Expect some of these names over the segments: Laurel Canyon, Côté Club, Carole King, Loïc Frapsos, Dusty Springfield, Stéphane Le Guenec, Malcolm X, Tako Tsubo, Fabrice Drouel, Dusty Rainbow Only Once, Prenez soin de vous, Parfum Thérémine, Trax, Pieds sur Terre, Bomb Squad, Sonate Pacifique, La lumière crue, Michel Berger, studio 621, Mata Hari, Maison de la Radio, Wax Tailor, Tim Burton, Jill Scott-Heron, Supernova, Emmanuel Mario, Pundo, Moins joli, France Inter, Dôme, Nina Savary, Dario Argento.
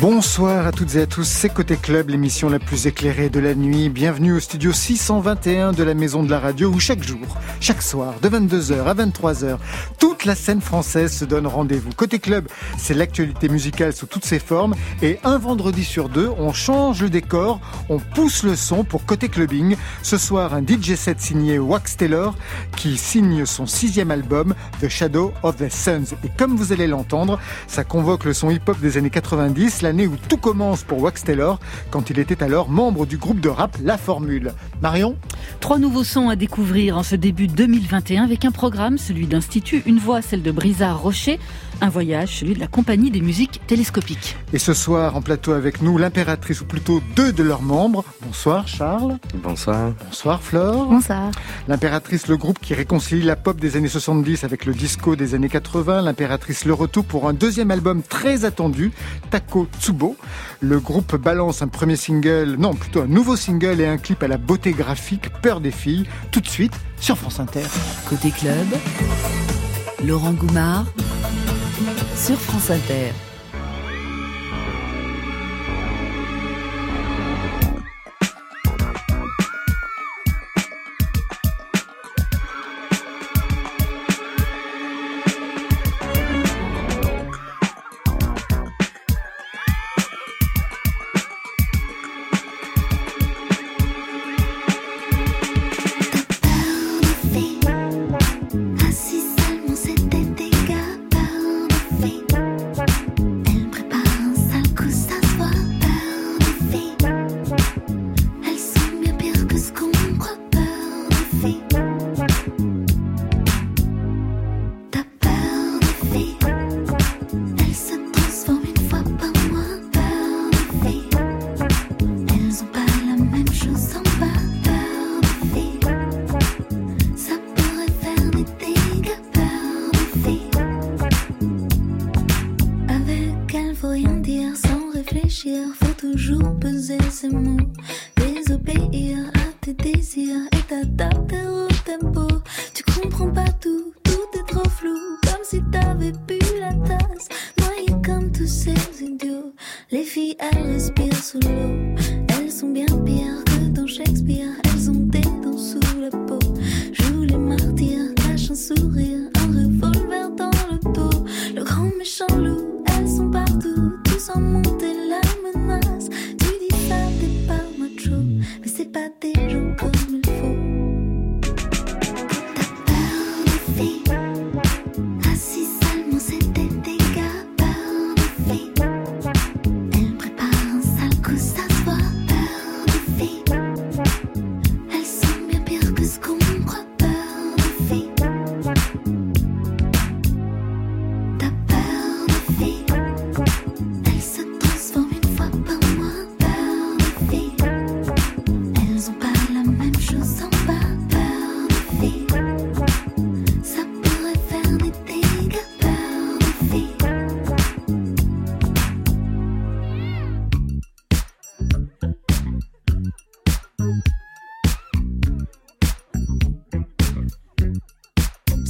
Bonsoir à toutes et à tous, c'est Côté Club, l'émission la plus éclairée de la nuit. Bienvenue au studio 621 de la Maison de la Radio où chaque jour, chaque soir, de 22h à 23h, toute la scène française se donne rendez-vous. Côté Club, c'est l'actualité musicale sous toutes ses formes et un vendredi sur deux, on change le décor, on pousse le son pour Côté Clubbing. Ce soir, un DJ set signé Wax Tailor qui signe son 6e album, The Shadow of the Suns. Et comme vous allez l'entendre, ça convoque le son hip-hop des années 90, l'année où tout commence pour Wax Tailor, quand il était alors membre du groupe de rap La Formule. Marion ? 3 nouveaux sons à découvrir en ce début 2021 avec un programme, celui d'Institut, une voix, celle de Brisa Roché, un voyage, celui de la compagnie des musiques télescopiques. Et ce soir, en plateau avec nous, l'impératrice, ou plutôt deux de leurs membres. Bonsoir Charles. Bonsoir. Bonsoir Flore. Bonsoir. L'impératrice, le groupe qui réconcilie la pop des années 70 avec le disco des années 80. L'impératrice, le retour pour un deuxième album très attendu, Tako Tsubo. Le groupe balance un nouveau single et un clip à la beauté graphique, Peur des filles, tout de suite sur France Inter. Côté Club, Laurent Goumarre sur France Inter.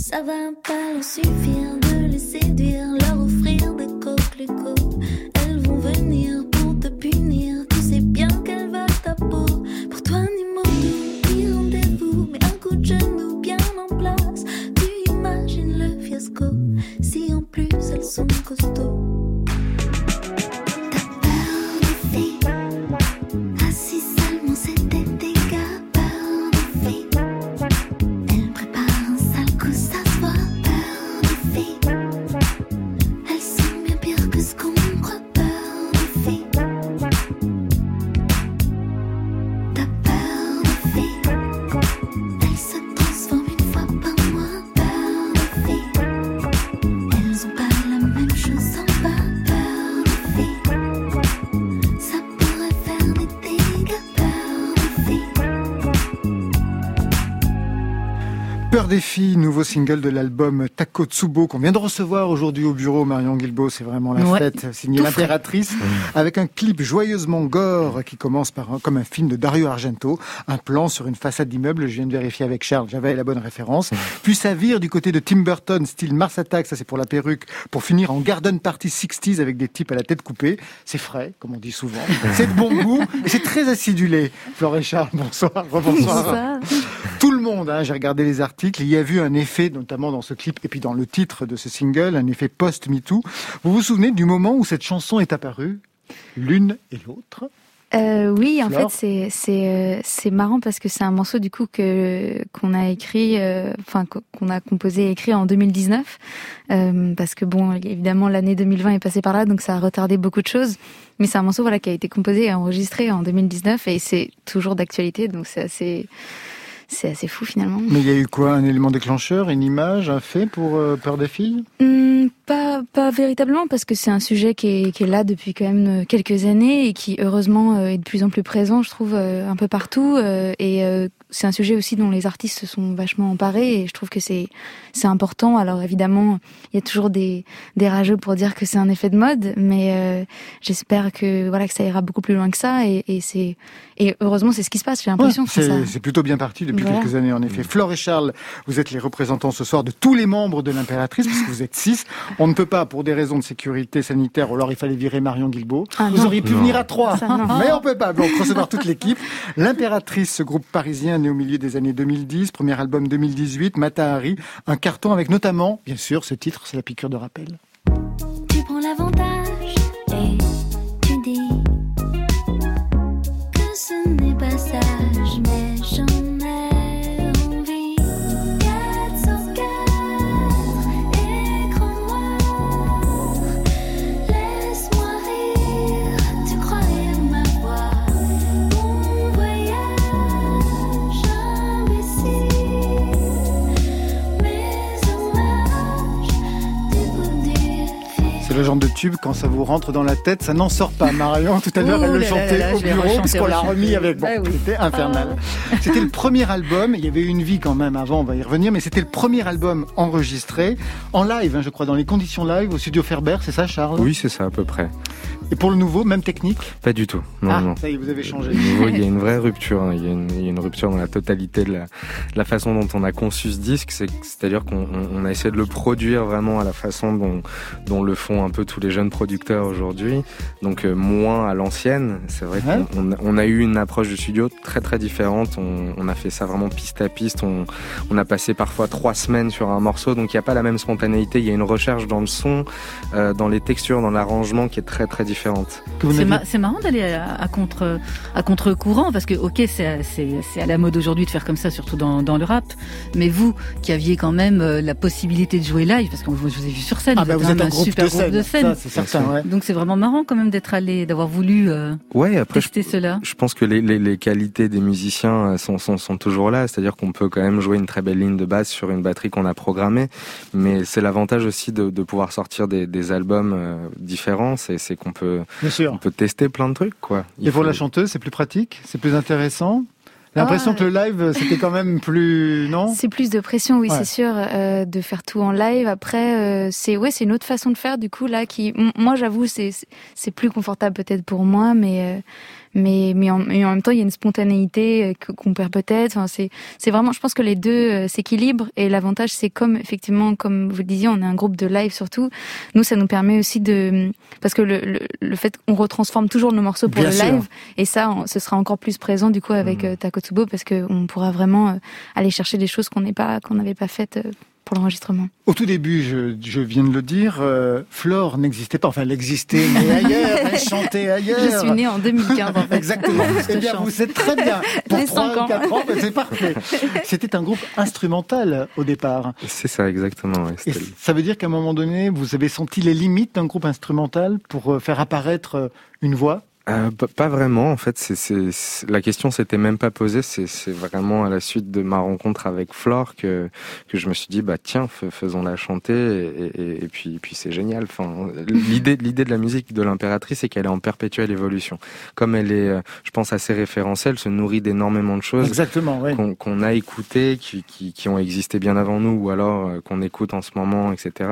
Ça va pas leur suffire de les séduire, leur offrir des coquelicots. Elles vont venir pour te punir, tu sais bien qu'elles veulent ta peau. Pour toi ni mot doux, ni rendez-vous, mais un coup de genou bien en place. Tu imagines le fiasco, si en plus elles sont costauds. des filles, nouveau single de l'album Tako Tsubo qu'on vient de recevoir aujourd'hui au bureau, Marion Guilbault, c'est vraiment la fête, signé L'Impératrice, avec un clip joyeusement gore qui commence par comme un film de Dario Argento, un plan sur une façade d'immeuble, je viens de vérifier avec Charles, j'avais la bonne référence, puis ça vire du côté de Tim Burton, style Mars Attack, ça c'est pour la perruque, pour finir en Garden Party 60s avec des types à la tête coupée, c'est frais, comme on dit souvent, c'est de bon goût, et c'est très acidulé. Flore et Charles, bonsoir, bonsoir. Tout le monde, hein, j'ai regardé les articles, il y a vu un effet, notamment dans ce clip et puis dans le titre de ce single, un effet post-MeToo. Vous vous souvenez du moment où cette chanson est apparue, l'une et l'autre? Oui, Flore. En fait, c'est marrant parce que c'est un morceau du coup qu'on a écrit, enfin qu'on a composé et écrit en 2019, parce que bon, évidemment l'année 2020 est passée par là, donc ça a retardé beaucoup de choses. Mais c'est un morceau voilà qui a été composé et enregistré en 2019 et c'est toujours d'actualité, donc c'est assez fou finalement. Mais il y a eu quoi? Un élément déclencheur, une image, un fait pour Peur des filles? Pas véritablement, parce que c'est un sujet qui est là depuis quand même quelques années et qui heureusement est de plus en plus présent, je trouve, un peu partout. Et c'est un sujet aussi dont les artistes se sont vachement emparés et je trouve que c'est important. Alors évidemment, il y a toujours des rageux pour dire que c'est un effet de mode, mais j'espère que voilà que ça ira beaucoup plus loin que ça et heureusement c'est ce qui se passe. J'ai l'impression que ça... c'est plutôt bien parti depuis quelques années en effet. Flore et Charles, vous êtes les représentants ce soir de tous les membres de l'Impératrice parce que vous êtes 6. On ne peut pas, pour des raisons de sécurité sanitaire, ou alors il fallait virer Marion Guilbault. Vous auriez pu venir à 3, mais on peut pas. Donc, recevoir toute l'équipe. L'Impératrice, ce groupe parisien né au milieu des années 2010, premier album 2018, Mata Hari, un carton avec notamment, bien sûr, ce titre, c'est la piqûre de rappel. Tu prends l'avantage et tu dis que ce n'est pas sage, mais j'en ai. C'est le genre de tube, quand ça vous rentre dans la tête, ça n'en sort pas. Marion, tout à l'heure, elle le chantait au bureau, parce qu'on l'a remis avec... Bon, c'était infernal. C'était le premier album, il y avait une vie quand même avant, on va y revenir, mais c'était le premier album enregistré, en live, je crois, dans les conditions live, au studio Ferber, c'est ça, Charles? Oui, c'est ça, à peu près. Et pour le nouveau, même technique? Pas du tout, non, non. Ça y est, vous avez changé. Nouveau, il y a une vraie rupture, hein. il y a une rupture dans la totalité de la façon dont on a conçu ce disque, c'est-à-dire qu'on a essayé de le produire vraiment à la façon dont le font un peu tous les jeunes producteurs aujourd'hui, donc moins à l'ancienne. C'est vrai qu'on a eu une approche du studio très très différente, on a fait ça vraiment piste à piste, on a passé parfois 3 semaines sur un morceau, donc il n'y a pas la même spontanéité, il y a une recherche dans le son, dans les textures, dans l'arrangement qui est très très différente. C'est marrant d'aller à contre-courant, parce que ok, c'est à la mode aujourd'hui de faire comme ça, surtout dans le rap, mais vous qui aviez quand même la possibilité de jouer live, parce que je vous ai vu sur scène, vous êtes un super groupe de scène. Ça, c'est certain, donc c'est vraiment marrant quand même d'avoir voulu tester cela. Je pense que les qualités des musiciens sont toujours là, c'est-à-dire qu'on peut quand même jouer une très belle ligne de basse sur une batterie qu'on a programmée, mais c'est l'avantage aussi de pouvoir sortir des albums différents, c'est qu'on peut, tester plein de trucs, quoi. Pour la chanteuse, c'est plus pratique, c'est plus intéressant. L'impression que le live, c'était quand même plus, non? C'est plus de pression, oui, c'est sûr, de faire tout en live. Après, c'est une autre façon de faire, du coup, là, qui, moi, j'avoue, c'est plus confortable peut-être pour moi, mais en même temps, il y a une spontanéité qu'on perd peut-être. Enfin, c'est vraiment, je pense que les deux s'équilibrent, et l'avantage, c'est effectivement, comme vous le disiez, on est un groupe de live surtout. Nous, ça nous permet aussi parce que le fait qu'on retransforme toujours nos morceaux pour live, et ça, ce sera encore plus présent, du coup, avec Tako Tsubo, parce qu'on pourra vraiment aller chercher des choses qu'on n'avait pas faites pour l'enregistrement. Au tout début, je viens de le dire, Flore n'existait pas, elle existait, mais ailleurs, elle chantait ailleurs. Je suis née en 2015, en fait. Exactement, eh bien, vous êtes très bien. Pour les 3 ou 4 ans, c'est parfait. C'était un groupe instrumental au départ. C'est ça, exactement. Ouais, ça veut dire qu'à un moment donné, vous avez senti les limites d'un groupe instrumental pour faire apparaître une voix? Pas vraiment, en fait. La question s'était même pas posée. C'est vraiment à la suite de ma rencontre avec Flore que je me suis dit, bah tiens, faisons-la chanter. Et puis c'est génial. Enfin, l'idée de la musique de l'Impératrice, c'est qu'elle est en perpétuelle évolution. Comme elle est, je pense, assez référentielle, se nourrit d'énormément de choses. Exactement, ouais. qu'on a écoutées, qui ont existé bien avant nous, ou alors qu'on écoute en ce moment, etc.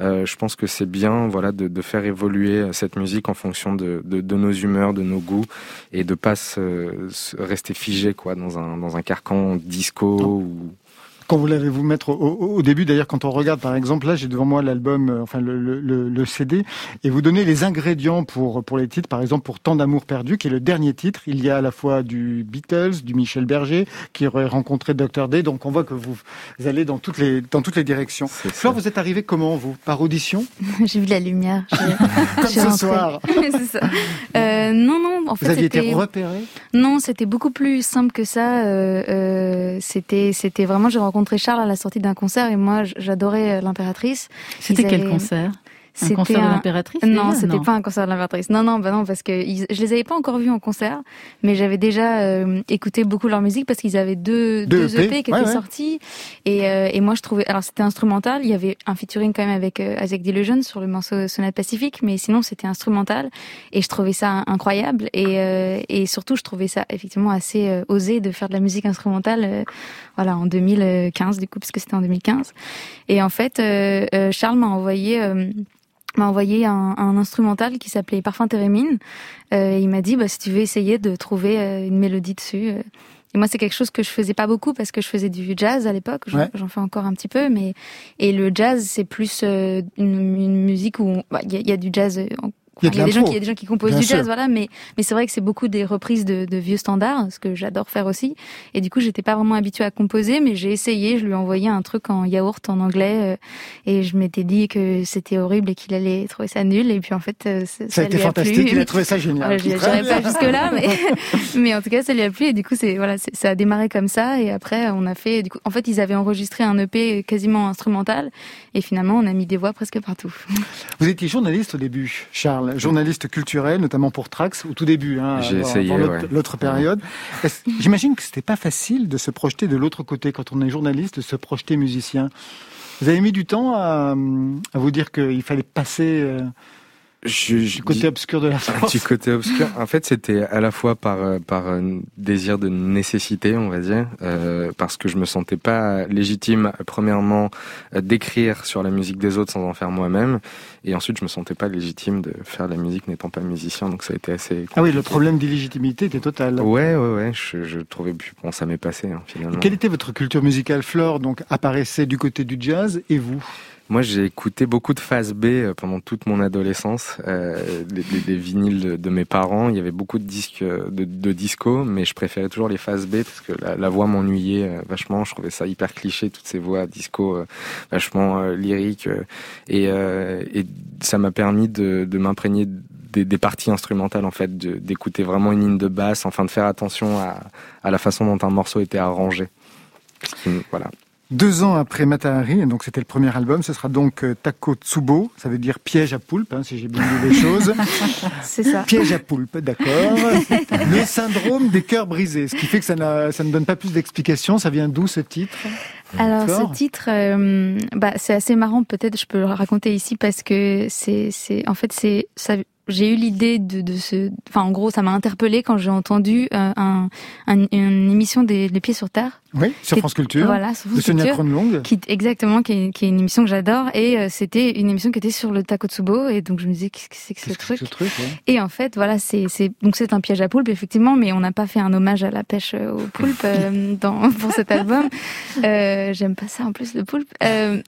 Je pense que c'est bien, voilà, de faire évoluer cette musique en fonction de nos humains, de nos goûts, et de pas se rester figé, quoi, dans un carcan disco. Ou... Quand vous l'avez vous mettre au début, d'ailleurs, quand on regarde, par exemple, là, j'ai devant moi l'album, enfin le CD, et vous donnez les ingrédients pour les titres, par exemple pour Tant d'amour perdu, qui est le dernier titre. Il y a à la fois du Beatles, du Michel Berger, qui aurait rencontré Dr. Day, donc on voit que vous allez dans toutes les directions. Flore, vous êtes arrivée comment, vous? Par audition? J'ai vu la lumière. Comme ce soir. C'est ça. Non, en fait, vous aviez été repérée? Non, c'était beaucoup plus simple que ça. C'était vraiment, j'ai rencontré Charles à la sortie d'un concert, et moi j'adorais l'Impératrice. C'était quel concert ? C'était un concert de l'Impératrice? Non, c'était pas un concert de l'Impératrice. Non, parce que je les avais pas encore vus en concert, mais j'avais déjà écouté beaucoup leur musique, parce qu'ils avaient deux EP qui étaient sortis. Et moi je trouvais, alors c'était instrumental, il y avait un featuring quand même avec Azek Dilejeun sur le morceau Sonate Pacifique, mais sinon c'était instrumental, et je trouvais ça incroyable, et surtout je trouvais ça effectivement assez osé de faire de la musique instrumentale en 2015 du coup, parce que c'était en 2015. Et en fait Charles m'a envoyé un instrumental qui s'appelait Parfum Thérémine. Il m'a dit, si tu veux essayer de trouver une mélodie dessus. Et moi, c'est quelque chose que je faisais pas beaucoup, parce que je faisais du jazz à l'époque. J'en fais encore un petit peu, mais le jazz, c'est plus une musique où il y a du jazz. Il y a des gens qui composent bien du jazz, sûr. Voilà, mais c'est vrai que c'est beaucoup des reprises de vieux standards, ce que j'adore faire aussi. Et du coup, j'étais pas vraiment habituée à composer, mais j'ai essayé, je lui ai envoyé un truc en yaourt en anglais, et je m'étais dit que c'était horrible et qu'il allait trouver ça nul, et puis en fait, ça a été fantastique, il a trouvé ça génial. Je n'irai pas jusque-là, mais en tout cas, ça lui a plu, et du coup, ça a démarré comme ça, et après, on a fait, du coup, en fait, ils avaient enregistré un EP quasiment instrumental, et finalement, on a mis des voix presque partout. Vous étiez journaliste au début, Charles? Journaliste culturel, notamment pour Trax, au tout début, j'ai essayé, l'autre période. J'imagine que c'était pas facile de se projeter de l'autre côté, quand on est journaliste, de se projeter musicien. Vous avez mis du temps à vous dire qu'il fallait passer du côté obscur de la France. Du côté obscur. En fait, c'était à la fois par un désir de nécessité, on va dire, parce que je me sentais pas légitime, premièrement, d'écrire sur la musique des autres sans en faire moi-même, et ensuite je me sentais pas légitime de faire de la musique n'étant pas musicien, donc ça a été assez compliqué. Ah oui, le problème d'illégitimité était total. Ouais, je trouvais plus, bon, ça m'est passé, finalement. Et quelle était votre culture musicale, Flore? Donc, apparaissait du côté du jazz, et vous? Moi, j'ai écouté beaucoup de phase B pendant toute mon adolescence, les vinyles de mes parents. Il y avait beaucoup de disques de disco, mais je préférais toujours les phases B, parce que la voix m'ennuyait vachement. Je trouvais ça hyper cliché, toutes ces voix disco vachement lyriques, et ça m'a permis de m'imprégner des parties instrumentales, en fait, d'écouter vraiment une ligne de basse, enfin de faire attention à la façon dont un morceau était arrangé. Voilà. 2 ans après Mata Hari, donc c'était le premier album, ce sera donc Tako Tsubo, ça veut dire piège à poulpe, si j'ai bien lu les choses. C'est ça. Piège à poulpe, d'accord. Le syndrome des cœurs brisés, ce qui fait que ça ne donne pas plus d'explications. Ça vient d'où, ce titre? Alors, ce titre, c'est assez marrant, peut-être je peux le raconter ici, parce que j'ai eu l'idée ça m'a interpellée quand j'ai entendu une émission des Pieds sur Terre. Oui, sur France Culture. Voilà, sur France Culture. De Sonia Cronelong. Qui est une émission que j'adore, et c'était une émission qui était sur le Tako Tsubo, et donc je me disais, qu'est-ce que c'est que ce truc ouais. Et en fait, voilà, donc c'est un piège à poulpe, effectivement, mais on n'a pas fait un hommage à la pêche aux poulpes, pour cet album. J'aime pas ça, en plus, le poulpe.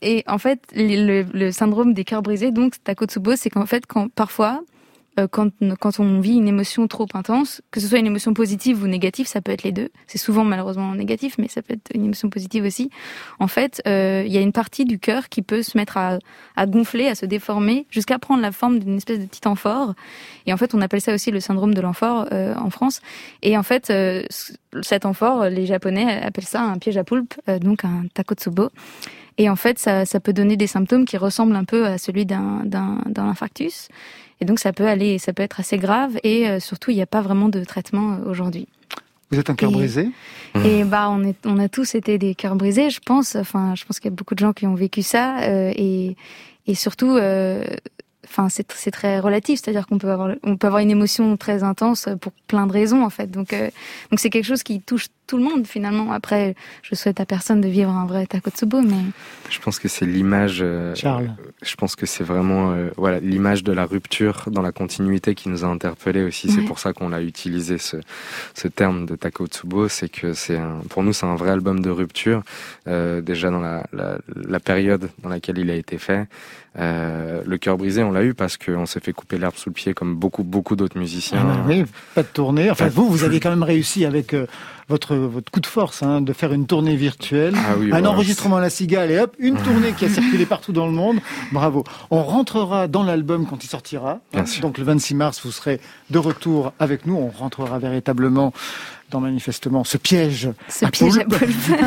Et en fait, le syndrome des cœurs brisés, donc, Tako Tsubo, c'est qu'en fait, quand on vit une émotion trop intense, que ce soit une émotion positive ou négative, ça peut être les deux. C'est souvent malheureusement négatif, mais ça peut être une émotion positive aussi. En fait, il y a une partie du cœur qui peut se mettre à gonfler, à se déformer, jusqu'à prendre la forme d'une espèce de petit amphore. Et en fait, on appelle ça aussi le syndrome de l'amphore en France. Et en fait, cet amphore, les Japonais appellent ça un piège à poulpe, donc un Tako Tsubo. Et en fait, ça peut donner des symptômes qui ressemblent un peu à celui d'un infarctus. Et donc ça peut être assez grave et surtout il n'y a pas vraiment de traitement aujourd'hui. Vous êtes un cœur brisé ? Et bah on a tous été des cœurs brisés, je pense. Enfin, je pense qu'il y a beaucoup de gens qui ont vécu ça et surtout enfin c'est très relatif, c'est-à-dire qu'on peut avoir une émotion très intense pour plein de raisons en fait. Donc c'est quelque chose qui touche tout le monde finalement. Après je souhaite à personne de vivre un vrai Tako Tsubo, mais je pense que c'est l'image Charles. Je pense que c'est vraiment voilà, l'image de la rupture dans la continuité qui nous a interpellés aussi, ouais. C'est pour ça qu'on l'a utilisé ce terme de Tako Tsubo, c'est que pour nous c'est un vrai album de rupture déjà dans la période dans laquelle il a été fait. Le cœur brisé, on l'a eu parce qu'on s'est fait couper l'herbe sous le pied comme beaucoup d'autres musiciens. Ah, oui, pas de tournée. Enfin, vous avez quand même réussi avec votre coup de force hein, de faire une tournée virtuelle, enregistrement à la cigale et hop, une tournée qui a circulé partout dans le monde. Bravo. On rentrera dans l'album quand il sortira. Hein, donc le 26 mars, vous serez de retour avec nous. On rentrera véritablement dans manifestement ce piège à poulpe.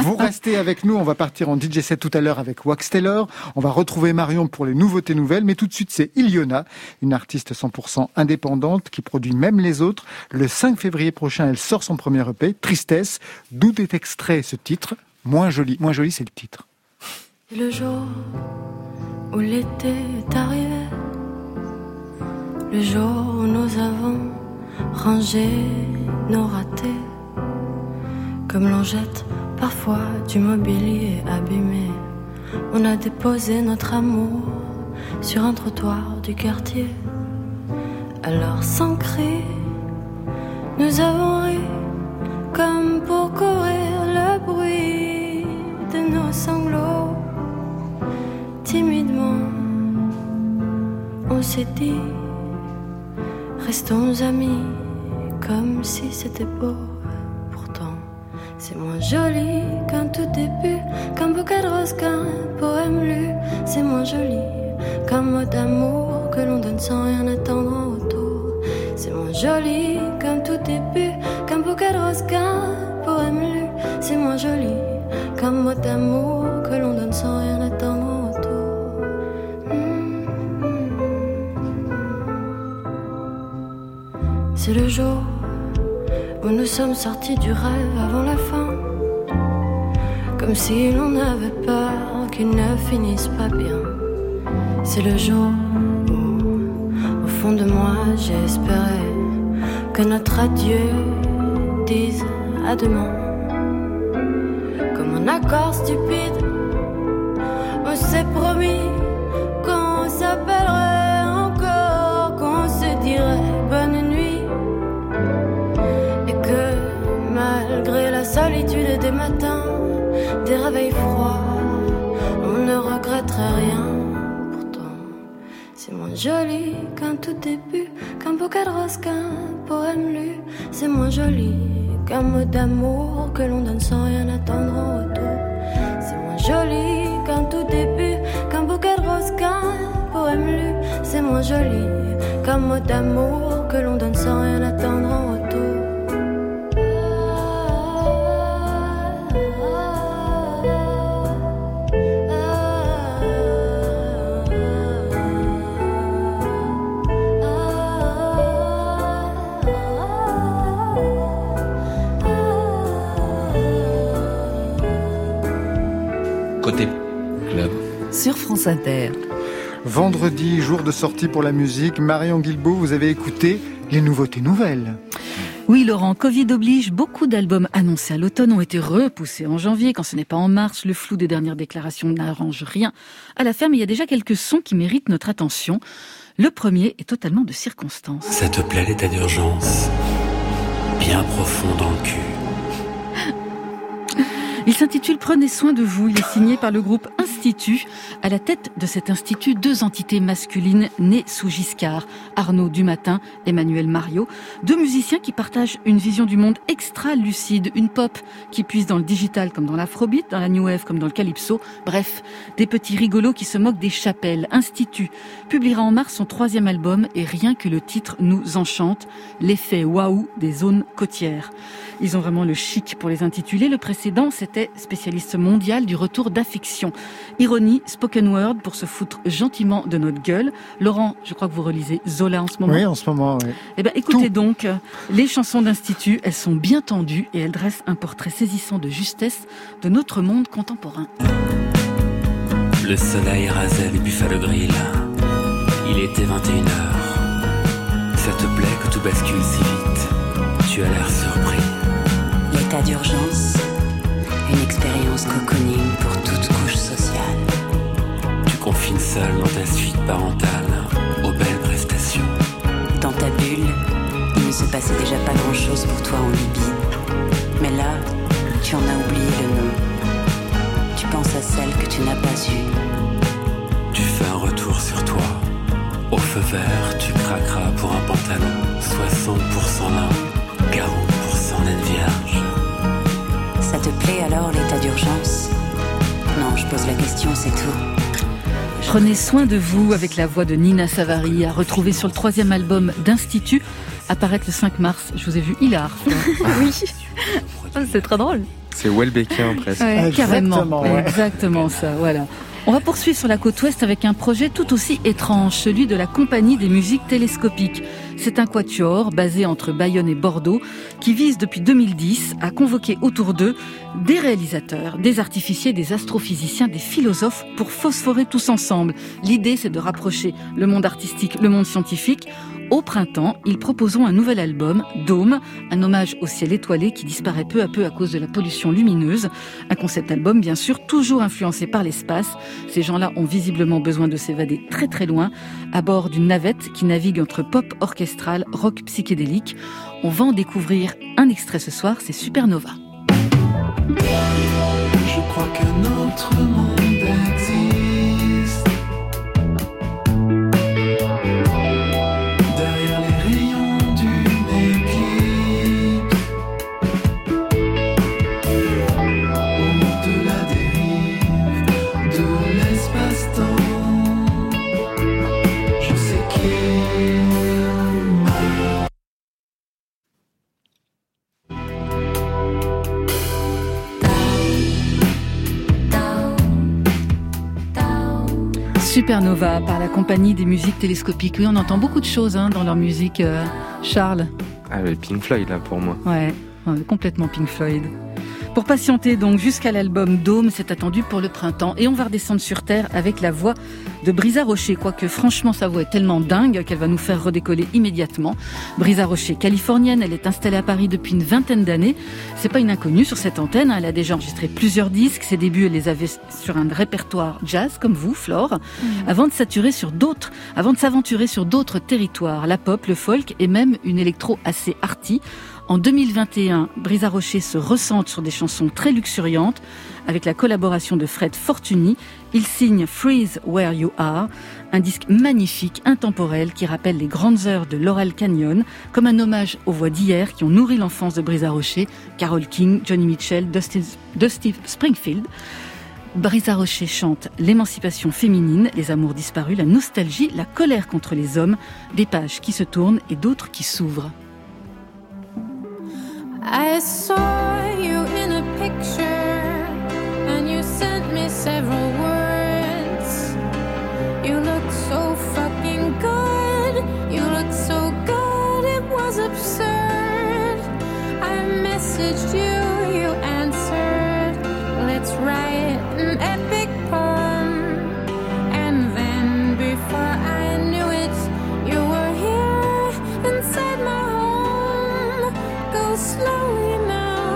Vous restez avec nous, on va partir en DJ set tout à l'heure avec Wax Tailor. On va retrouver Marion pour les nouveautés nouvelles, mais tout de suite c'est Ilyona, une artiste 100% indépendante qui produit même les autres. Le 5 février prochain, elle sort son premier EP, Tristesse, d'où est extrait ce titre, Moins joli. Moins joli, c'est le titre. Le jour où l'été est arrivé, le jour où nous avons rangé nos ratés, comme l'on jette parfois du mobilier abîmé. On a déposé notre amour sur un trottoir du quartier. Alors sans cri, nous avons ri, comme pour courir le bruit de nos sanglots. Timidement, on s'est dit, restons amis, comme si c'était beau. Pourtant, c'est moins joli qu'un tout début, qu'un bouquet de roses, qu'un poème lu. C'est moins joli qu'un mot d'amour que l'on donne sans rien attendre en retour. C'est moins joli qu'un tout début, qu'un bouquet de roses, qu'un poème lu. C'est moins joli qu'un mot d'amour que l'on donne sans rien attendre en retour. C'est le jour où nous sommes sortis du rêve avant la fin, comme si l'on avait peur qu'il ne finisse pas bien. C'est le jour où, au fond de moi, j'ai espéré que notre adieu dise à demain. Comme un accord stupide, on s'est promis qu'on s'appellerait encore, qu'on se dirait bonne nuit. Malgré la solitude des matins, des réveils froids, on ne regretterait rien. Pourtant, c'est moins joli qu'un tout début, qu'un bouquet de roses, qu'un poème lu. C'est moins joli qu'un mot d'amour que l'on donne sans rien attendre en retour. C'est moins joli qu'un tout début, qu'un bouquet de roses, qu'un poème lu. C'est moins joli qu'un mot d'amour que l'on donne sans rien attendre en retour. Sur France Inter. Vendredi, jour de sortie pour la musique. Marion Guilbault, vous avez écouté les nouveautés nouvelles. Oui, Laurent, Covid oblige, beaucoup d'albums annoncés à l'automne ont été repoussés en janvier. Quand ce n'est pas en mars, le flou des dernières déclarations n'arrange rien à l'affaire, mais il y a déjà quelques sons qui méritent notre attention. Le premier est totalement de circonstance. Ça te plaît l'état d'urgence, bien profond dans le cul. Il s'intitule « Prenez soin de vous ». Il est signé par le groupe Institut. À la tête de cet institut, deux entités masculines nées sous Giscard. Arnaud Dumatin, Emmanuel Mario. Deux musiciens qui partagent une vision du monde extra-lucide. Une pop qui puise dans le digital comme dans l'afrobeat, dans la new wave comme dans le calypso. Bref, des petits rigolos qui se moquent des chapelles. Institut publiera en mars son troisième album et rien que le titre nous enchante. L'effet waouh des zones côtières. Ils ont vraiment le chic pour les intituler. Le précédent, c'était spécialiste mondial du retour d'affection. Ironie, spoken word pour se foutre gentiment de notre gueule. Laurent, je crois que vous relisez Zola en ce moment. Oui, en ce moment, oui. Eh ben, écoutez donc, les chansons d'Institut, elles sont bien tendues et elles dressent un portrait saisissant de justesse de notre monde contemporain. Le soleil rasait les Buffalo Grill. Il était 21h. Ça te plaît que tout bascule si vite? Tu as l'air surpris. L'état d'urgence, une expérience cocooning pour toute couche sociale. Tu confines seul dans ta suite parentale aux belles prestations. Dans ta bulle, il ne se passait déjà pas grand-chose pour toi en Libye. Mais là, tu en as oublié le nom. Tu penses à celle que tu n'as pas eue. Tu fais un retour sur toi. Au feu vert, tu craqueras pour un pantalon. 60% lin, 40% laine vierge. Ça te plaît alors l'état d'urgence? Non, je pose la question, c'est tout. Prenez soin de vous avec la voix de Nina Savary, à retrouver sur le 3e album d'Institut, apparaître le 5 mars. Je vous ai vu hilar. Oui, c'est très drôle. C'est Welbeckien presque. Ouais, exactement, carrément, ouais. Exactement ça, voilà. On va poursuivre sur la côte ouest avec un projet tout aussi étrange, celui de la compagnie des musiques télescopiques. C'est un quatuor basé entre Bayonne et Bordeaux qui vise depuis 2010 à convoquer autour d'eux des réalisateurs, des artificiers, des astrophysiciens, des philosophes pour phosphorer tous ensemble. L'idée, c'est de rapprocher le monde artistique, le monde scientifique. Au printemps, ils proposeront un nouvel album, Dôme, un hommage au ciel étoilé qui disparaît peu à peu à cause de la pollution lumineuse. Un concept album, bien sûr, toujours influencé par l'espace. Ces gens-là ont visiblement besoin de s'évader très très loin, à bord d'une navette qui navigue entre pop orchestral, rock psychédélique. On va en découvrir un extrait ce soir, c'est Supernova. Je crois qu'un autre monde existe. Supernova par la compagnie des musiques télescopiques. Oui, on entend beaucoup de choses dans leur musique, Charles. Ah, le Pink Floyd, là, pour moi. Ouais, complètement Pink Floyd. Pour patienter donc jusqu'à l'album Dôme, c'est attendu pour le printemps. Et on va redescendre sur Terre avec la voix de Brisa Roché. Quoique franchement, sa voix est tellement dingue qu'elle va nous faire redécoller immédiatement. Brisa Roché, californienne, elle est installée à Paris depuis une 20aine d'années. C'est pas une inconnue sur cette antenne. Elle a déjà enregistré plusieurs disques. Ses débuts, elle les avait sur un répertoire jazz, comme vous, Flore, avant de s'aventurer sur d'autres territoires. La pop, le folk et même une électro assez arty. En 2021, Brisa Roché se recentre sur des chansons très luxuriantes avec la collaboration de Fred Fortuny. Il signe Freeze Where You Are, un disque magnifique, intemporel, qui rappelle les grandes heures de Laurel Canyon, comme un hommage aux voix d'hier qui ont nourri l'enfance de Brisa Roché, Carole King, Johnny Mitchell, Dusty Springfield. Brisa Roché chante l'émancipation féminine, les amours disparus, la nostalgie, la colère contre les hommes, des pages qui se tournent et d'autres qui s'ouvrent. I saw you in a picture and you sent me several words. You looked so fucking good. You looked so good, it was absurd. I messaged you, you answered. Let's write an epic poem. And then before I knew it, you were here inside my home. Go slow. Slowly now.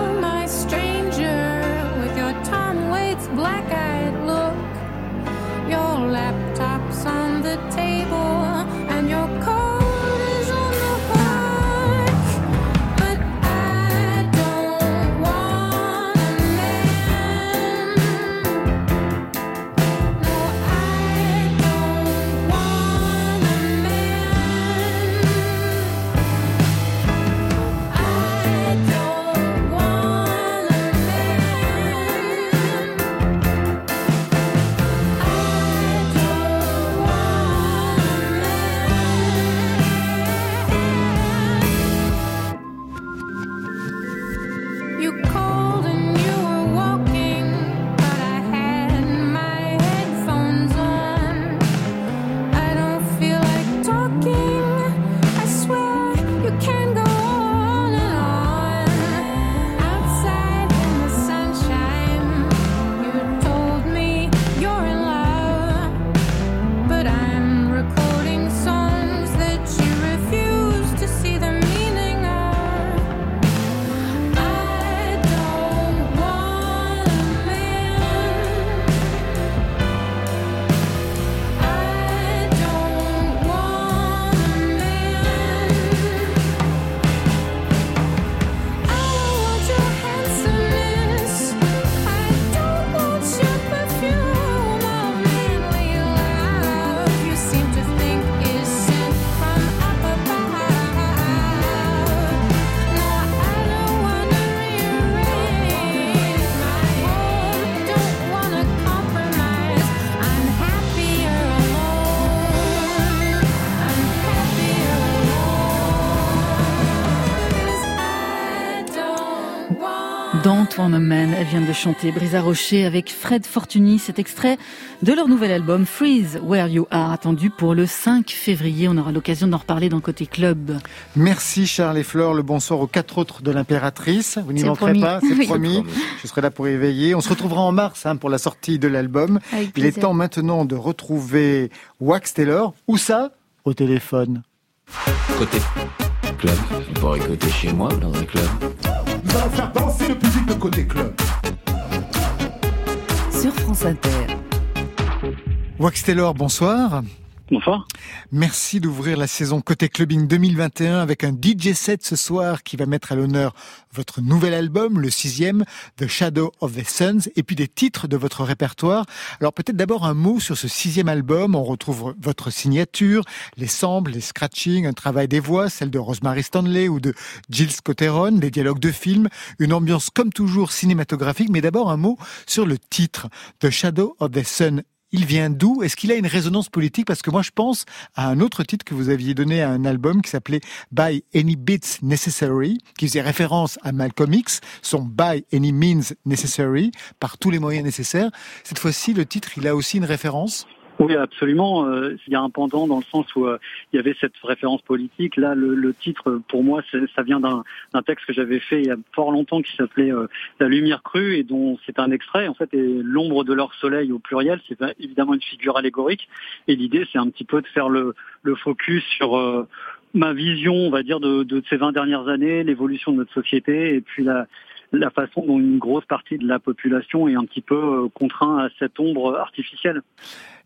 Elle vient de chanter Brisa Roché avec Fred Fortuny, cet extrait de leur nouvel album Freeze Where You Are, attendu pour le 5 février. On aura l'occasion d'en reparler dans Côté Club. Merci Charles et Flore, le bonsoir aux quatre autres de l'Impératrice. Vous n'y manquerez pas, c'est oui, promis. Je serai là pour éveiller. On se retrouvera en mars pour la sortie de l'album. Il est temps maintenant de retrouver Wax Tailor. Où ça ? Au téléphone. Côté Club, on pourrait écouter chez moi dans un club. On va faire danser le public de Côté Club. Sur France Inter. Wax Tailor, bonsoir. Bonsoir. Merci d'ouvrir la saison Côté Clubbing 2021 avec un DJ set ce soir qui va mettre à l'honneur votre nouvel album, le 6e, The Shadow of the Suns, et puis des titres de votre répertoire. Alors peut-être d'abord un mot sur ce 6e album. On retrouve votre signature, les samples, les scratchings, un travail des voix, celle de Rosemary Stanley ou de Jill Scott-Heron, des dialogues de films, une ambiance comme toujours cinématographique. Mais d'abord un mot sur le titre, The Shadow of the Suns. Il vient d'où ? Est-ce qu'il a une résonance politique ? Parce que moi, je pense à un autre titre que vous aviez donné à un album qui s'appelait « By Any Bits Necessary », qui faisait référence à Malcolm X, son « By Any Means Necessary », par tous les moyens nécessaires. Cette fois-ci, le titre, il a aussi une référence ? Oui, absolument. Il y a un pendant dans le sens où il y avait cette référence politique. Là, le titre, pour moi, ça vient d'un texte que j'avais fait il y a fort longtemps qui s'appelait La Lumière crue et dont c'est un extrait. En fait, et l'ombre de leur soleil au pluriel, c'est évidemment une figure allégorique. Et l'idée, c'est un petit peu de faire le focus sur ma vision, on va dire, de ces 20 dernières années, l'évolution de notre société et puis la façon dont une grosse partie de la population est un petit peu contrainte à cette ombre artificielle.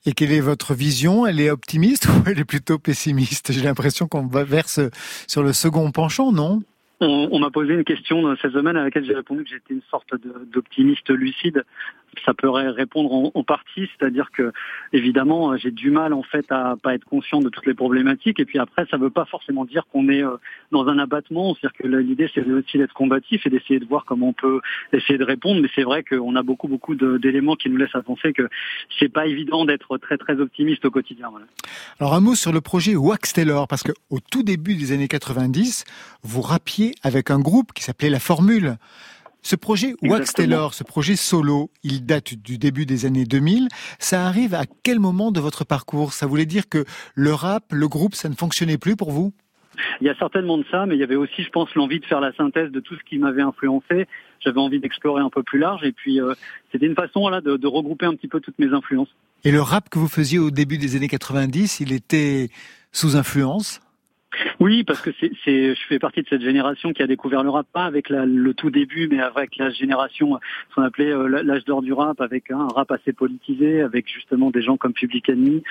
Et quelle est votre vision ? Elle est optimiste ou elle est plutôt pessimiste ? J'ai l'impression qu'on va verse sur le second penchant, non ? On m'a posé une question cette semaine à laquelle j'ai répondu que j'étais une sorte d'optimiste lucide. Ça peut répondre en partie, c'est-à-dire que évidemment j'ai du mal en fait à pas être conscient de toutes les problématiques. Et puis après, ça ne veut pas forcément dire qu'on est dans un abattement. C'est-à-dire que l'idée c'est aussi d'être combatif et d'essayer de voir comment on peut essayer de répondre. Mais c'est vrai qu'on a beaucoup d'éléments qui nous laissent à penser que c'est pas évident d'être très très optimiste au quotidien. Voilà. Alors un mot sur le projet Wax Tailor, parce que au tout début des années 90, vous rappiez avec un groupe qui s'appelait La Formule. Ce projet Wax Tailor, ce projet solo, il date du début des années 2000. Ça arrive à quel moment de votre parcours ? Ça voulait dire que le rap, le groupe, ça ne fonctionnait plus pour vous ? Il y a certainement de ça, mais il y avait aussi, je pense, l'envie de faire la synthèse de tout ce qui m'avait influencé. J'avais envie d'explorer un peu plus large et puis c'était une façon de regrouper un petit peu toutes mes influences. Et le rap que vous faisiez au début des années 90, il était sous influence ? Oui, parce que je fais partie de cette génération qui a découvert le rap, pas avec le tout début, mais avec la génération, ce qu'on appelait l'âge d'or du rap, avec un rap assez politisé, avec justement des gens comme Public Enemy.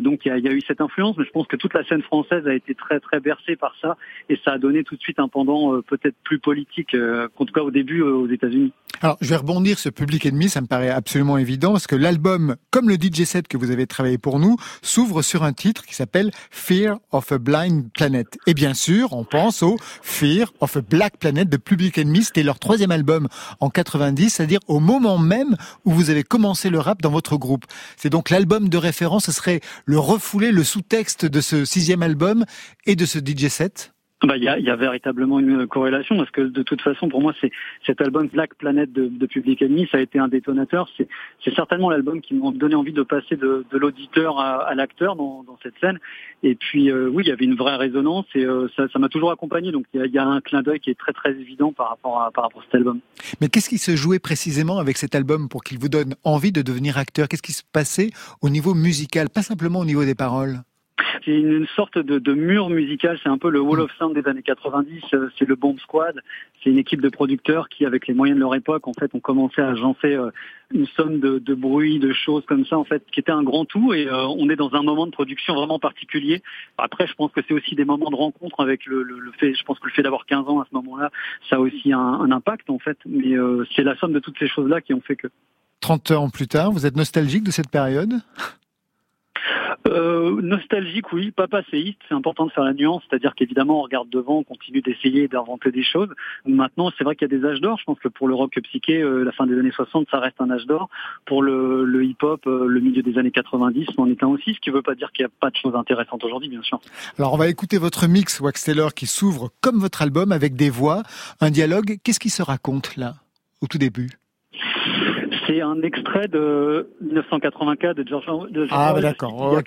Donc il y a eu cette influence, mais je pense que toute la scène française a été très très bercée par ça, et ça a donné tout de suite un pendant peut-être plus politique, en tout cas au début aux États-Unis. Alors je vais rebondir sur Public Enemy, ça me paraît absolument évident, parce que l'album, comme le DJ set que vous avez travaillé pour nous, s'ouvre sur un titre qui s'appelle Fear of a Blind Planet. Et bien sûr, on pense au Fear of a Black Planet de Public Enemy. C'était leur 3e album en 90, c'est-à-dire au moment même où vous avez commencé le rap dans votre groupe. C'est donc l'album de référence, ce serait le refoulé, le sous-texte de ce 6e album et de ce DJ set. Il y a véritablement une corrélation, parce que de toute façon, pour moi, c'est cet album Black Planet de Public Enemy, ça a été un détonateur. C'est certainement l'album qui m'a donné envie de passer de l'auditeur à l'acteur dans cette scène. Et puis, oui, il y avait une vraie résonance et ça m'a toujours accompagné. Donc, il y a un clin d'œil qui est très, très évident par rapport à cet album. Mais qu'est-ce qui se jouait précisément avec cet album pour qu'il vous donne envie de devenir acteur ? Qu'est-ce qui se passait au niveau musical, pas simplement au niveau des paroles ? C'est une sorte de mur musical, c'est un peu le Wall of Sound des années 90, c'est le Bomb Squad, c'est une équipe de producteurs qui, avec les moyens de leur époque, en fait, ont commencé à agencer une somme de bruit, de choses comme ça, en fait, qui était un grand tout, et on est dans un moment de production vraiment particulier. Après, je pense que c'est aussi des moments de rencontre avec le fait, je pense que le fait d'avoir 15 ans à ce moment-là, ça a aussi un impact, en fait, mais c'est la somme de toutes ces choses-là qui ont fait que... 30 ans plus tard, vous êtes nostalgique de cette période ? Nostalgique, oui, pas passéiste, c'est important de faire la nuance, c'est-à-dire qu'évidemment on regarde devant, on continue d'essayer d'inventer des choses. Maintenant, c'est vrai qu'il y a des âges d'or, je pense que pour le rock psyché, la fin des années 60, ça reste un âge d'or. Pour le hip-hop, le milieu des années 90, on en est un aussi, ce qui ne veut pas dire qu'il n'y a pas de choses intéressantes aujourd'hui, bien sûr. Alors on va écouter votre mix, Wax Tailor, qui s'ouvre comme votre album, avec des voix, un dialogue. Qu'est-ce qui se raconte là, au tout début ? C'est un extrait de 1984 de George Orwell. Ah, bah d'accord.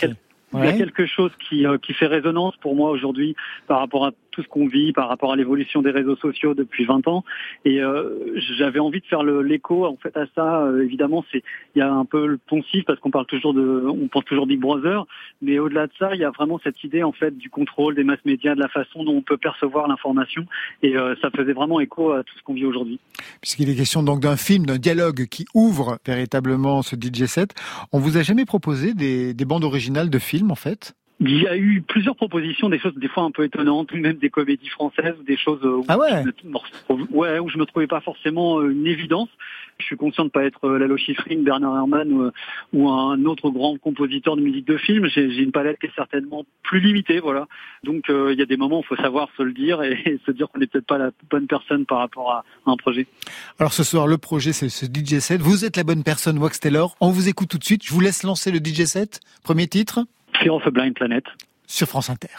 Il y a quelque chose qui fait résonance pour moi aujourd'hui par rapport à tout ce qu'on vit, par rapport à l'évolution des réseaux sociaux depuis 20 ans. Et j'avais envie de faire l'écho en fait à ça. Évidemment, il y a un peu le poncif parce qu'on parle toujours on pense toujours Big Brother, mais au-delà de ça, il y a vraiment cette idée en fait du contrôle des masses médias, de la façon dont on peut percevoir l'information. Et ça faisait vraiment écho à tout ce qu'on vit aujourd'hui. Puisqu'il est question donc d'un film, d'un dialogue qui ouvre véritablement ce DJ set, on vous a jamais proposé des bandes originales de films ? En fait, il y a eu plusieurs propositions, des choses des fois un peu étonnantes, même des comédies françaises, des choses où, où je me trouvais pas forcément une évidence. Je suis conscient de pas être Lalo Schifrin, Bernard Herrmann ou un autre grand compositeur de musique de film. J'ai une palette qui est certainement plus limitée, voilà. Donc il y a des moments où il faut savoir se le dire et se dire qu'on n'est peut-être pas la bonne personne par rapport à un projet. Alors ce soir, le projet, c'est ce DJ set. Vous êtes la bonne personne, Wax Tailor. On vous écoute tout de suite. Je vous laisse lancer le DJ set. Premier titre. Fear of a Blind Planet. Sur France Inter.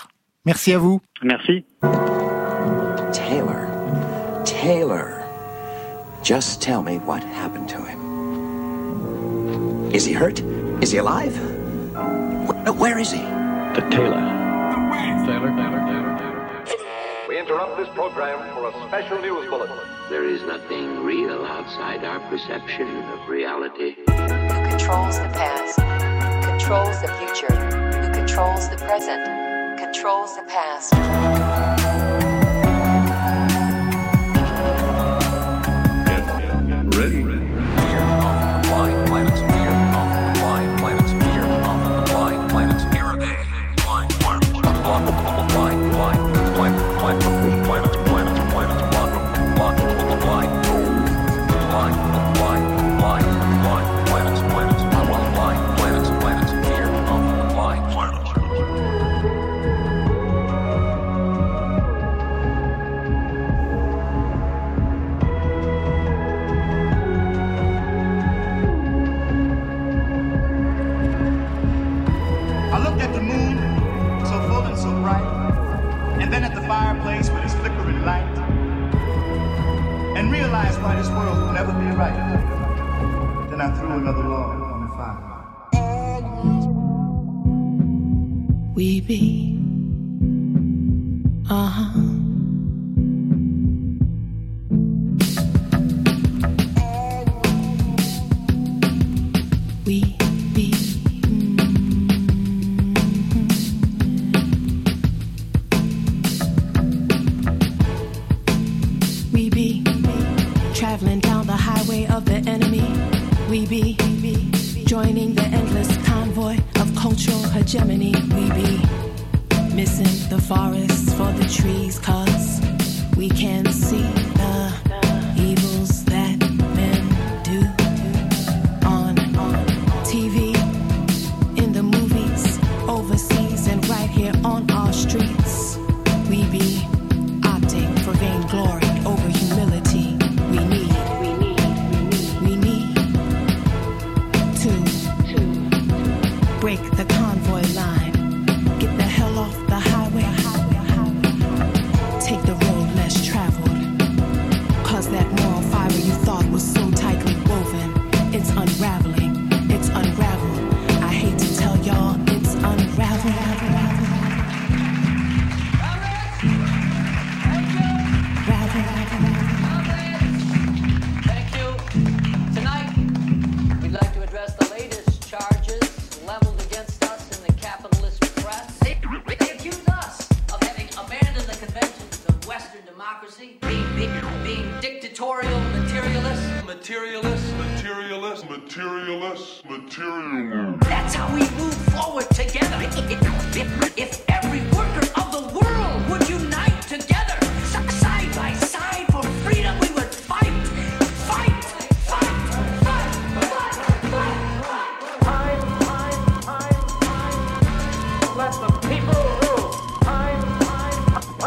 Merci à vous. Merci. Taylor. Just tell me what happened to him. Is he hurt? Is he alive? Where is he? The tailor. Taylor. We interrupt this program for a special news bulletin. There is nothing real outside our perception of reality. Who controls the past, controls the future, who controls the present, controls the past. Break the convoy line. Get the hell off the highway. materialist. That's how we move forward together. If every worker of the world would unite together, side by side for freedom, we would fight. Time. Let the people rule. Time.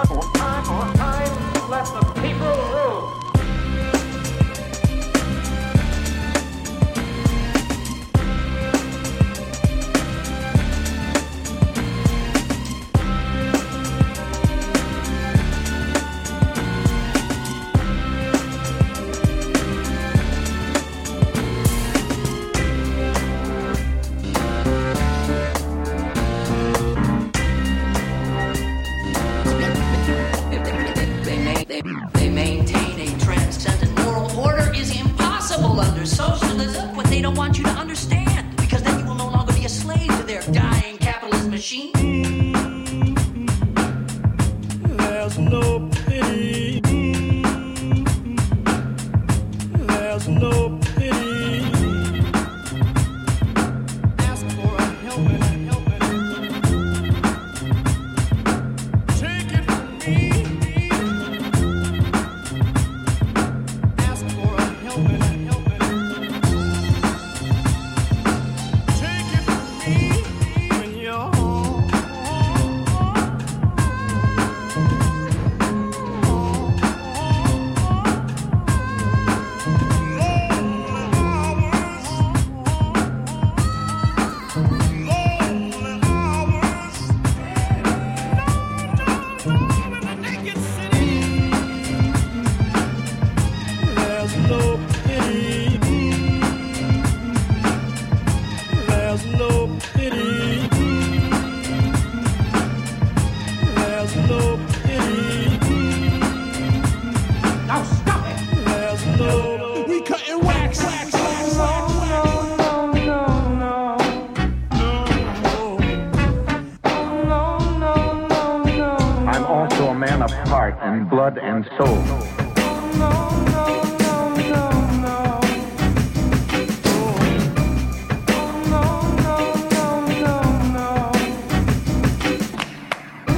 Let the people rule.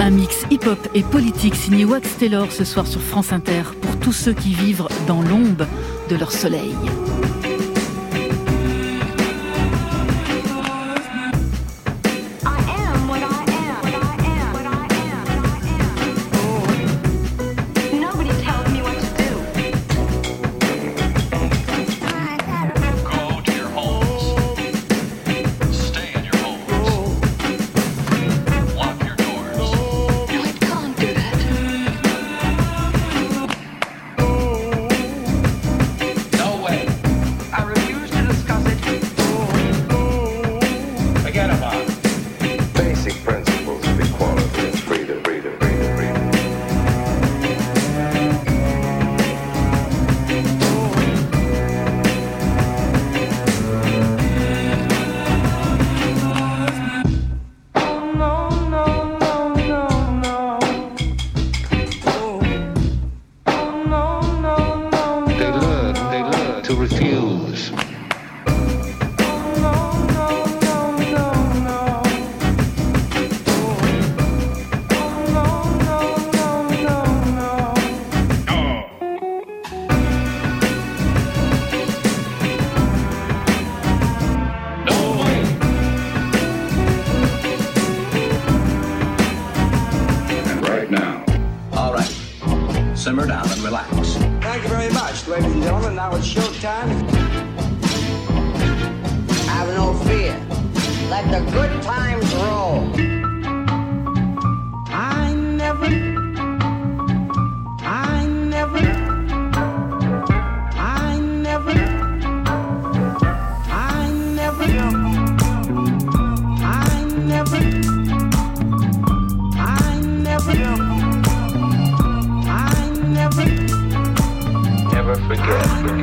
Un mix hip-hop et politique signé Wax Tailor ce soir sur France Inter pour tous ceux qui vivent dans l'ombre de leur soleil. Never forget.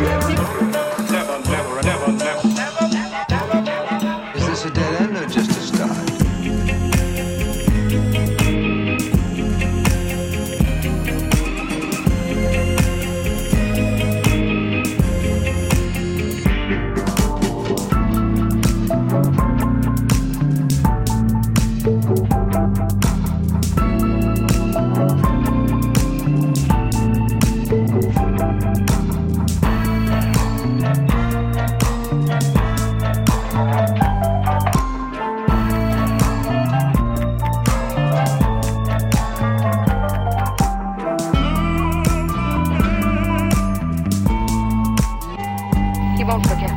Is this a dead end or just a start? bon le coca.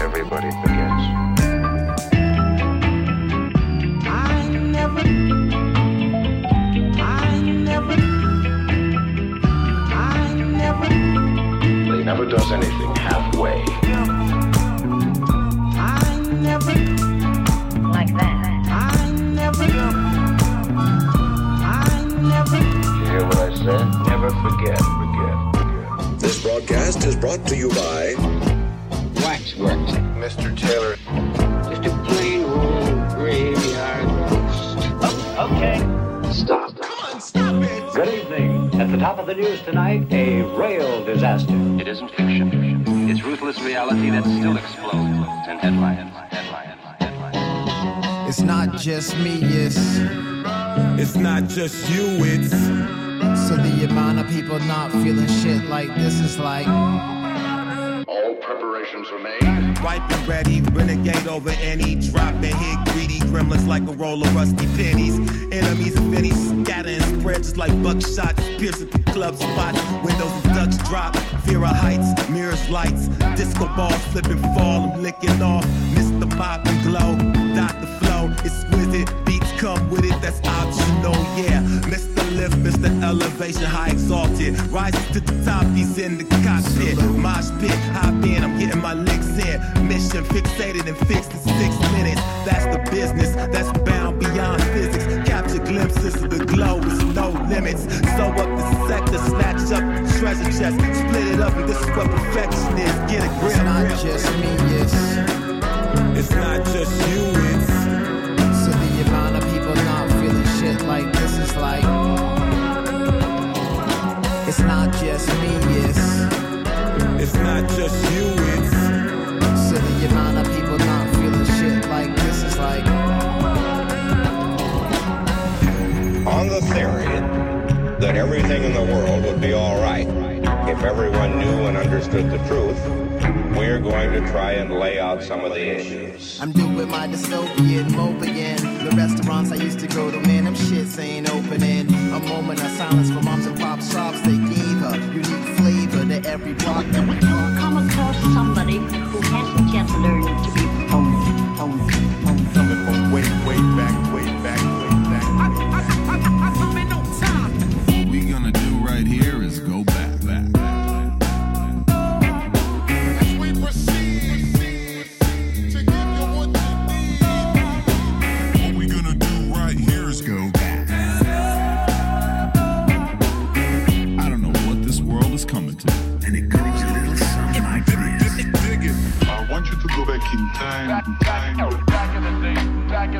Everybody forgets. I never. They never does anything halfway. Never forget. This broadcast is brought to you by Waxworks, Mr. Taylor. Just a plain old graveyard ghost. Oh, okay. Stop. Come on, stop it. Good evening. At the top of the news tonight, a rail disaster. It isn't fiction. It's ruthless reality that still explodes in headlines. It's not just me, it's not just you, it's... So the amount of people not feeling shit like this is like... All preparations are made. Wipe and ready, renegade over any drop and hit greedy gremlins like a roll of rusty pennies. Enemies of any scatter and spread just like buckshot, piercing the club spots. Windows and ducks drop, fear of heights, mirrors lights, disco balls slip and fall. I'm licking off, Mr. Pop and Glow, Dr. Flow, exquisite beats come with it, that's optional, yeah. Mr. Lift, Mr. Elevation, high exalted, rises to the top, he's in the cockpit. Mosh pit, hop in, I'm getting my licks in. Mission fixated and fixed in 6 minutes. That's the business, that's bound beyond physics. Capture glimpses of the glow with no limits. Sew up the sector, snatch up the treasure chest, split it up, and this is what perfection is. Get a grip. It's not just me, it's not just you, it's... So the amount of people not feeling shit like this is like... It's not just me, it's not just you, it's... So the amount of people not feeling shit like this is like... On the theory that everything in the world would be all right if everyone knew and understood the truth... We're going to try and lay out some of the issues. I'm doing my dystopian mope again. The restaurants I used to go to, man, them shits ain't opening. A moment of silence for moms and pop shops. They gave a unique flavor to every block. But we don't come across somebody who hasn't yet learned to be phony. Way back. I come in no time. What we gonna do right here is go back.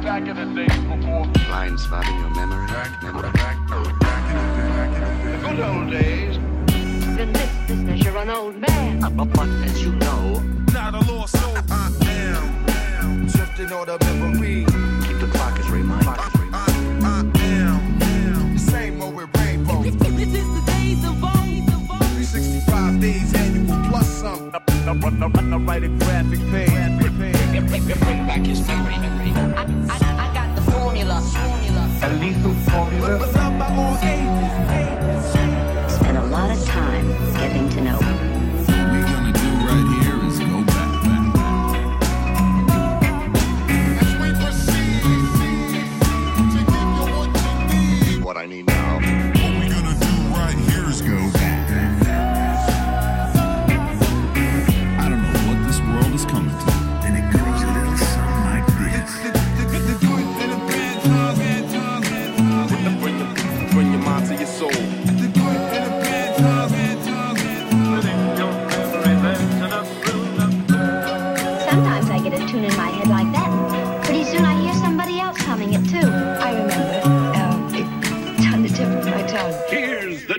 Back in the day before. Blind spot in your memory. Back in the day. The good old days. Then this, you're an old man. But as you know, not a lost soul. I am drifting on the memory. Keep the clock as reminder. I am. The same old with rainbow. This is the days of old. 365 days annual plus some. I write a graphic page. Bring back his memory. I got the formula. A lethal formula. Spent a lot of time getting to know him. What we're gonna do right here is go back. As we proceed to give you what you need. What I need now. What we're gonna do right here is go back. I don't know what this world is coming to.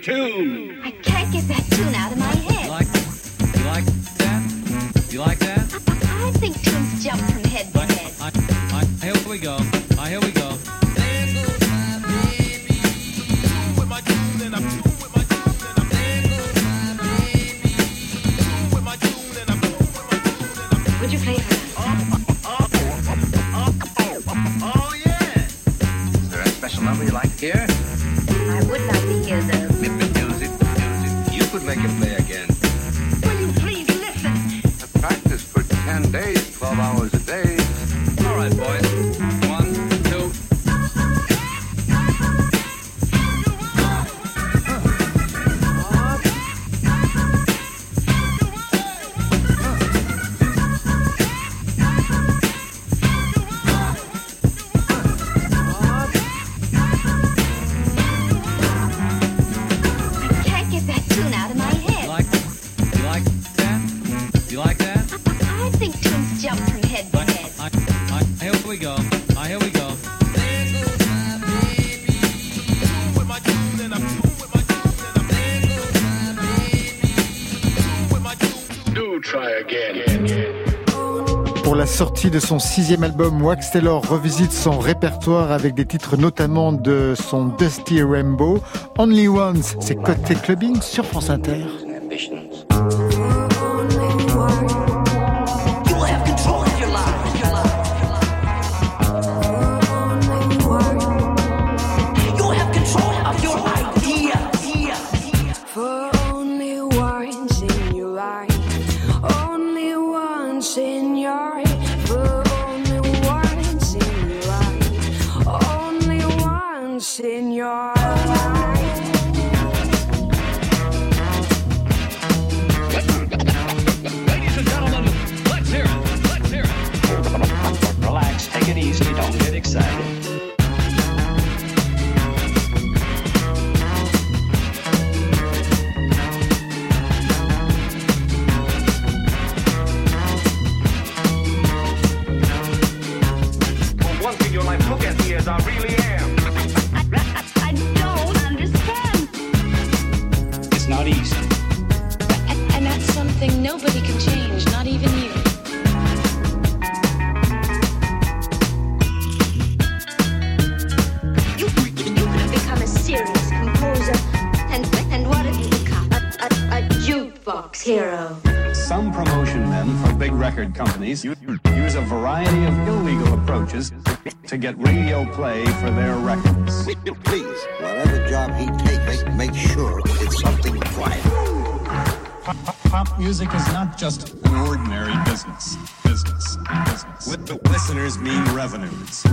Tune. I can't get that tune out of my head. You like that? You like that? I think tunes jump from head to head. Here we go. Here we go. There goes my baby. I'm tuned with my tune and I'm There goes my baby. Tuned with my tune and I'm. Would you play for us? Oh, yeah. Is there a special number you like here? I would like to hear the... can play again. Will you please listen? I practiced for 10 days, 12 hours a day. All right, boys. 1, 2. Sortie de son 6e album, Wax Tailor revisite son répertoire avec des titres notamment de son Dusty Rainbow. Only Once, c'est Côté Clubbing sur France Inter. Use a variety of illegal approaches to get radio play for their records. Please, whatever job he takes, make sure it's something quiet. Pop music is not just an ordinary business. With the listeners mean revenues.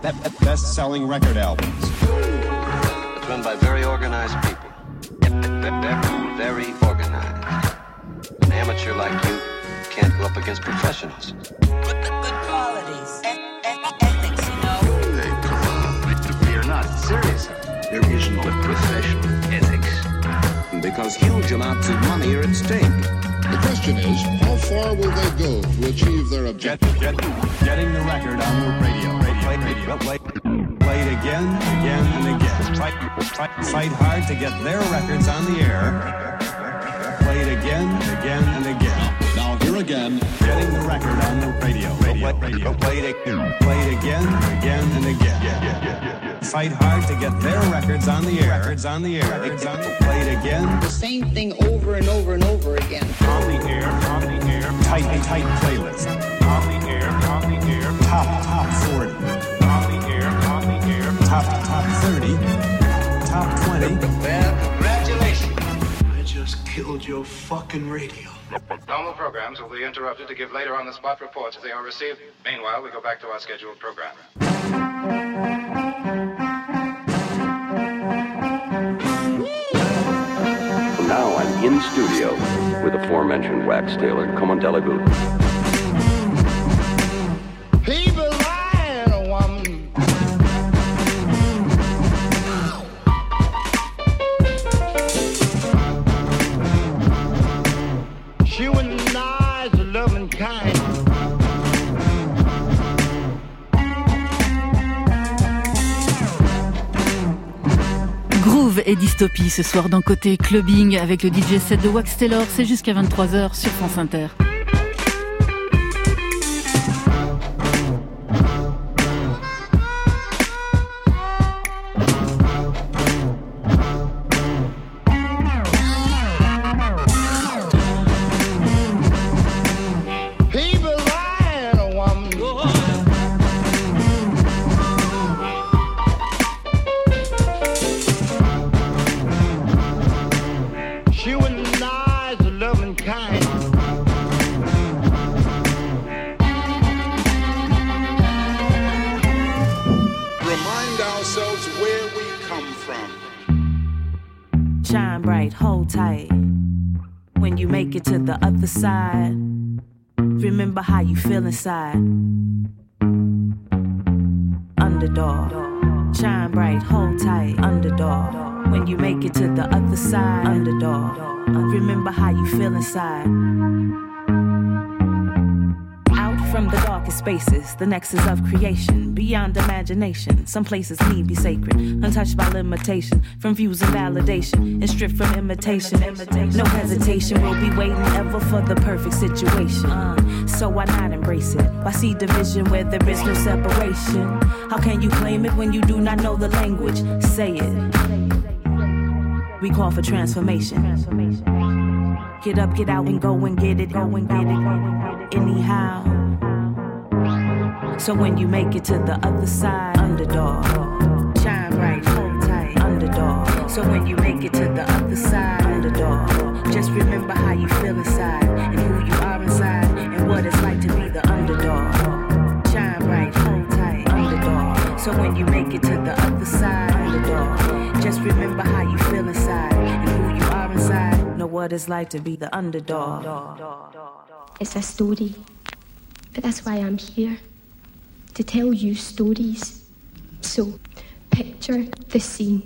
That best-selling record albums. It's run by very organized people. Very, very organized. An amateur like you can't go up against professionals. Good qualities, ethics, you know. Hey, come on. We are not serious. There is no professional ethics. Because huge amounts of money are at stake. The question is, how far will they go to achieve their objective? Getting the record on the radio. Played again and again. Fight hard to get their records on the air. Played again and again. Now here again, getting the record on the radio. Played again and again. Yeah. Fight hard to get their records on the air. Played again. The same thing over and over again. On the air. Tight playlist. On the air. Top 40. On the air. Top 30. Top 20. Congratulations. Just killed your fucking radio. Normal programs will be interrupted to give later on the spot reports if they are received. Meanwhile, we go back to our scheduled program. Now I'm in studio with the aforementioned Wax Tailor, comme un délégué. He belied a woman. She was nice, loving, kind. Groove et dystopie ce soir dans Côté Clubbing avec le DJ set de Wax Tailor. C'est jusqu'à 23h sur France Inter. shine bright, hold tight. When you make it to the other side, remember how you feel inside. Underdog, shine bright, hold tight. Underdog, when you make it to the other side. Underdog, remember how you feel inside. From the darkest spaces, the nexus of creation, beyond imagination, some places need be sacred, untouched by limitation, from views and validation, and stripped from imitation. No hesitation, we'll be waiting ever for the perfect situation. So why not embrace it? Why see division where there is no separation? How can you claim it when you do not know the language? Say it. We call for transformation. Get up, get out, and go and get it, go and get it, anyhow. So when you make it to the other side, underdog, shine bright, hold tight, underdog. So when you make it to the other side, underdog, just remember how you feel inside, and who you are inside, and what it's like to be the underdog. Shine bright, hold tight, underdog. So when you make it to the other side, underdog, just remember how you feel inside, and who you are inside, know what it's like to be the underdog. It's a story, but that's why I'm here. To tell you stories. So, picture the scene.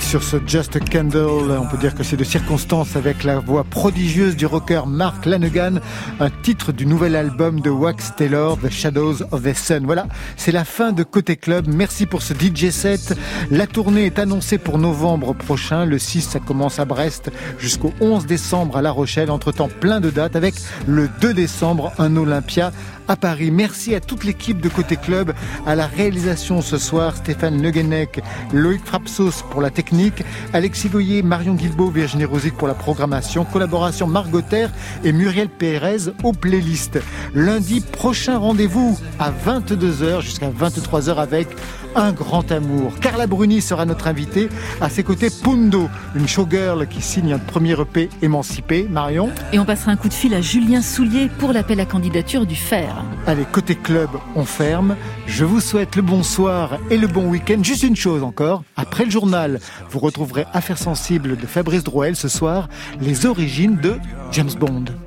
Sur ce Just a Candle, on peut dire que c'est de circonstance avec la voix prodigieuse du rocker Mark Lanegan, un titre du nouvel album de Wax Tailor, The Shadows of the Suns. Voilà, c'est la fin de Côté Club. Merci pour ce DJ set. La tournée est annoncée pour novembre prochain. Le 6, ça commence à Brest jusqu'au 11 décembre à La Rochelle. Entre-temps, plein de dates avec le 2 décembre, un Olympia à Paris. Merci à toute l'équipe de Côté Club, à la réalisation ce soir, Stéphane Le Guenec, Loïc Frapsos pour la technique, Alexis Goyer, Marion Guilbault, Virginie Rosic pour la programmation, collaboration Margotter et Muriel Pérez aux playlists. Lundi prochain, rendez-vous à 22h jusqu'à 23h avec un grand amour. Carla Bruni sera notre invitée. À ses côtés, Pundo, une showgirl qui signe un premier EP émancipé. Marion. Et on passera un coup de fil à Julien Soulier pour l'appel à candidature du Fer. Allez, côté club, on ferme. Je vous souhaite le bon soir et le bon week-end. Juste une chose encore, après le journal, vous retrouverez Affaires sensibles de Fabrice Drouel ce soir, les origines de James Bond.